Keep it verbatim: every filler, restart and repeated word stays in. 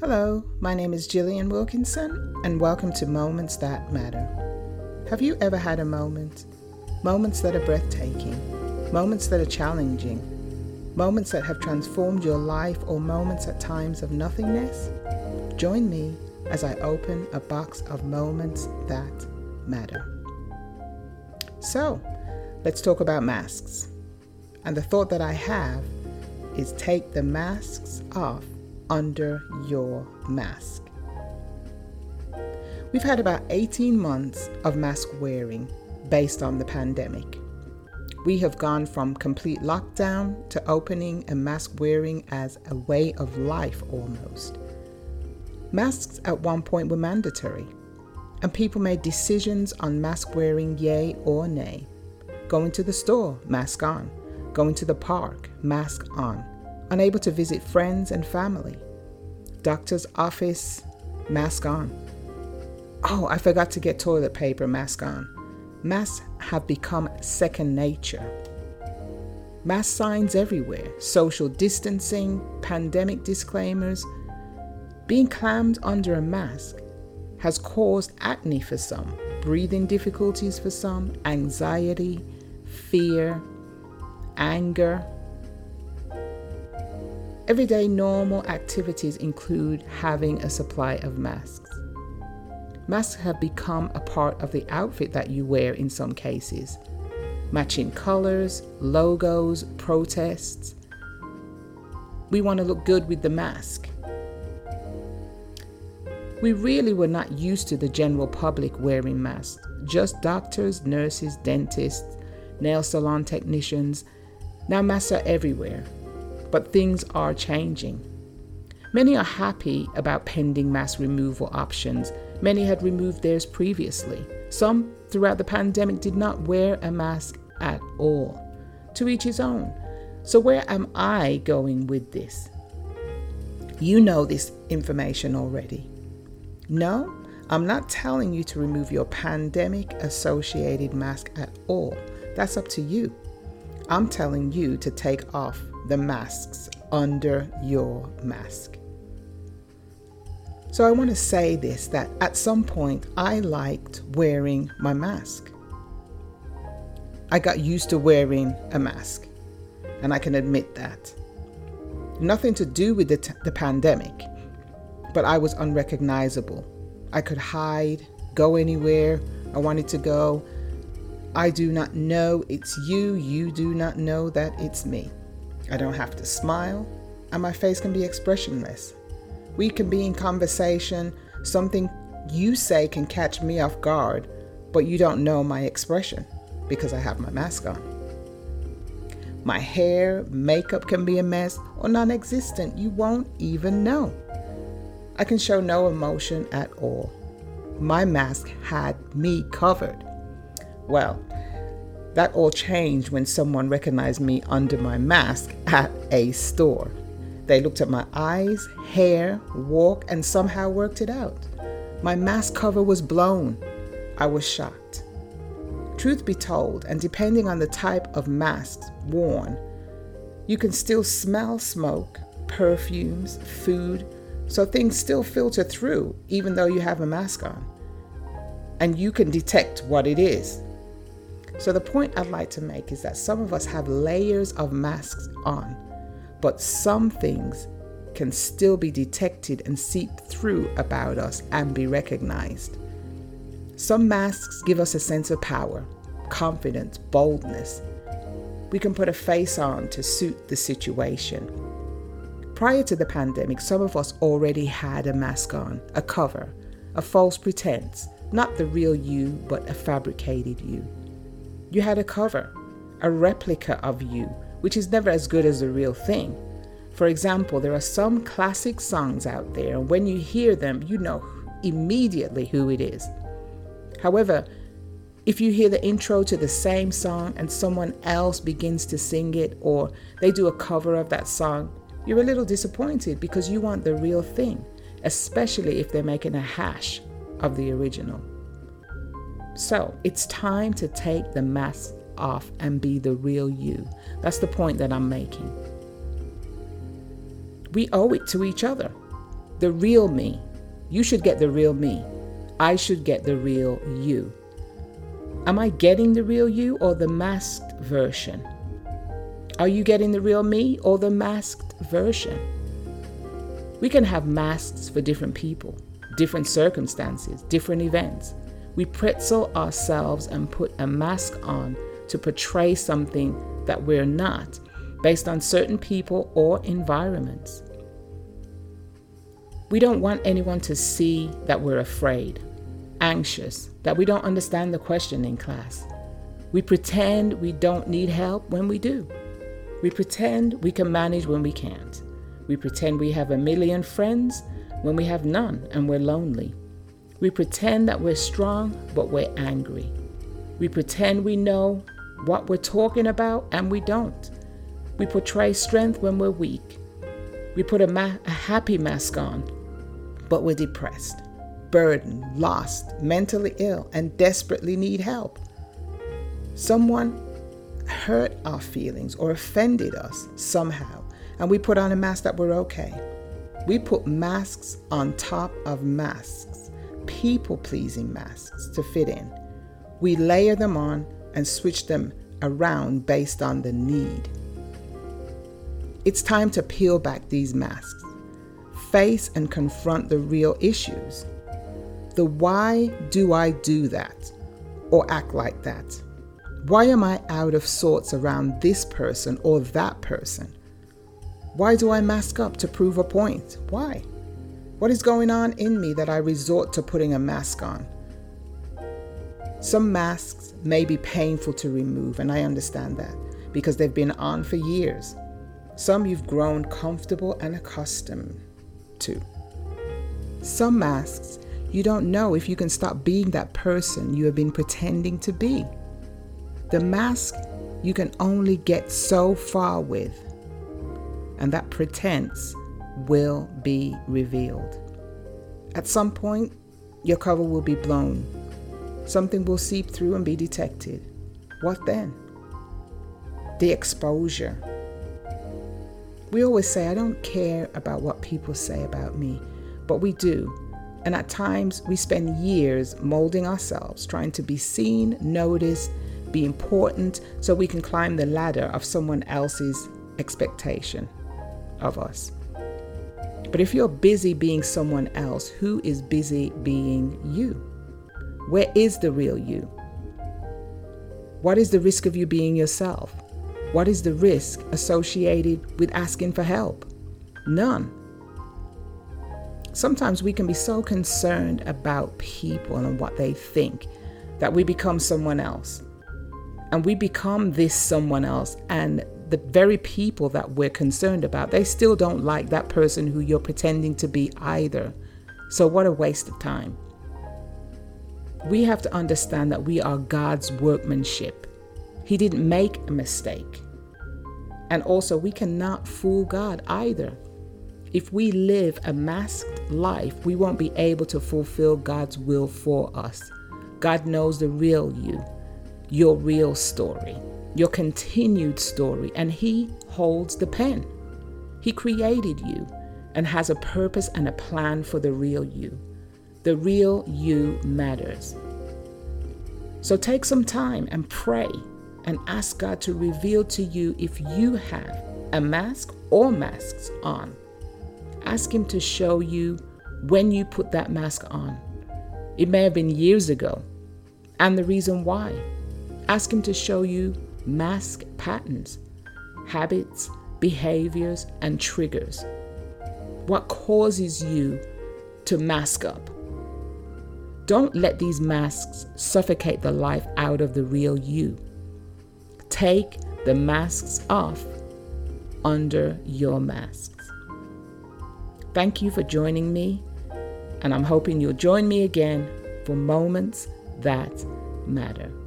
Hello, my name is Gillian Wilkinson, and welcome to Moments That Matter. Have you ever had a moment? Moments that are breathtaking, moments that are challenging, moments that have transformed your life, or moments at times of nothingness? Join me as I open a box of Moments That Matter. So, let's talk about masks. And the thought that I have is take the masks off under your mask. We've had about eighteen months of mask wearing based on the pandemic. We have gone from complete lockdown to opening and mask wearing as a way of life almost. Masks at one point were mandatory, and people made decisions on mask wearing, yay or nay. Going to the store, mask on. Going to the park, mask on. Unable to visit friends and family. Doctor's office, mask on. Oh, I forgot to get toilet paper, mask on. Masks have become second nature. Mask signs everywhere, social distancing, pandemic disclaimers. Being clammed under a mask has caused acne for some, breathing difficulties for some, anxiety, fear, anger. Everyday normal activities include having a supply of masks. Masks have become a part of the outfit that you wear in some cases. Matching colors, logos, protests. We want to look good with the mask. We really were not used to the general public wearing masks. Just doctors, nurses, dentists, nail salon technicians. Now masks are everywhere, but things are changing. Many are happy about pending mask removal options. Many had removed theirs previously. Some throughout the pandemic did not wear a mask at all. To each his own. So where am I going with this? You know this information already. No, I'm not telling you to remove your pandemic-associated mask at all. That's up to you. I'm telling you to take off the masks under your mask. So I want to say this, that at some point I liked wearing my mask. I got used to wearing a mask, and I can admit that. Nothing to do with the, t- the pandemic. But I was unrecognizable. I could hide, go anywhere I wanted to go. I do not know it's you, you do not know that it's me. I don't have to smile, and my face can be expressionless. We can be in conversation, something you say can catch me off guard, but you don't know my expression because I have my mask on. My hair, makeup can be a mess or non-existent, you won't even know. I can show no emotion at all. My mask had me covered. Well, that all changed when someone recognized me under my mask at a store. They looked at my eyes, hair, walk, and somehow worked it out. My mask cover was blown. I was shocked. Truth be told, and depending on the type of masks worn, you can still smell smoke, perfumes, food, so things still filter through, even though you have a mask on. And you can detect what it is. So the point I'd like to make is that some of us have layers of masks on, but some things can still be detected and seep through about us and be recognized. Some masks give us a sense of power, confidence, boldness. We can put a face on to suit the situation. Prior to the pandemic, some of us already had a mask on, a cover, a false pretense, not the real you, but a fabricated you. You had a cover, a replica of you, which is never as good as the real thing. For example, there are some classic songs out there, and when you hear them, you know immediately who it is. However, if you hear the intro to the same song and someone else begins to sing it, or they do a cover of that song, you're a little disappointed because you want the real thing, especially if they're making a hash of the original. So it's time to take the mask off and be the real you. That's the point that I'm making. We owe it to each other. the real me. You should get the real me. I should get the real you. Am I getting the real you or the masked version? Are you getting the real me or the masked version? We can have masks for different people, different circumstances, different events. We pretzel ourselves and put a mask on to portray something that we're not, based on certain people or environments. We don't want anyone to see that we're afraid, anxious, that we don't understand the question in class. We pretend we don't need help when we do. We pretend we can manage when we can't. We pretend we have a million friends when we have none and we're lonely. We pretend that we're strong, but we're angry. We pretend we know what we're talking about and we don't. We portray strength when we're weak. We put a, ma- a happy mask on, but we're depressed, burdened, lost, mentally ill, and desperately need help. Someone hurt our feelings or offended us somehow, and we put on a mask that we're okay. We put masks on top of masks, people-pleasing masks to fit in. We layer them on and switch them around based on the need. It's time to peel back these masks, face and confront the real issues. The why do I do that or act like that? Why am I out of sorts around this person or that person? Why do I mask up to prove a point? Why? What is going on in me that I resort to putting a mask on? Some masks may be painful to remove, and I understand that because they've been on for years. Some you've grown comfortable and accustomed to. Some masks you don't know if you can stop being that person you have been pretending to be. The mask you can only get so far with, and that pretense will be revealed. At some point, your cover will be blown. Something will seep through and be detected. What then? The exposure. We always say, I don't care about what people say about me, but we do. And at times we spend years molding ourselves, trying to be seen, noticed, be important, so we can climb the ladder of someone else's expectation of us. But if you're busy being someone else, who is busy being you? Where is the real you? What is the risk of you being yourself? What is the risk associated with asking for help? None. Sometimes we can be so concerned about people and what they think that we become someone else. And we become this someone else, and the very people that we're concerned about, they still don't like that person who you're pretending to be either. So what a waste of time. We have to understand that we are God's workmanship. He didn't make a mistake. And also, we cannot fool God either. If we live a masked life, we won't be able to fulfill God's will for us. God knows the real you, your real story, your continued story, and He holds the pen. He created you and has a purpose and a plan for the real you. The real you matters. So take some time and pray and ask God to reveal to you if you have a mask or masks on. Ask Him to show you when you put that mask on. It may have been years ago, and the reason why. Ask Him to show you mask patterns, habits, behaviors, and triggers. What causes you to mask up? Don't let these masks suffocate the life out of the real you. Take the masks off under your masks. Thank you for joining me, and I'm hoping you'll join me again for Moments That Matter.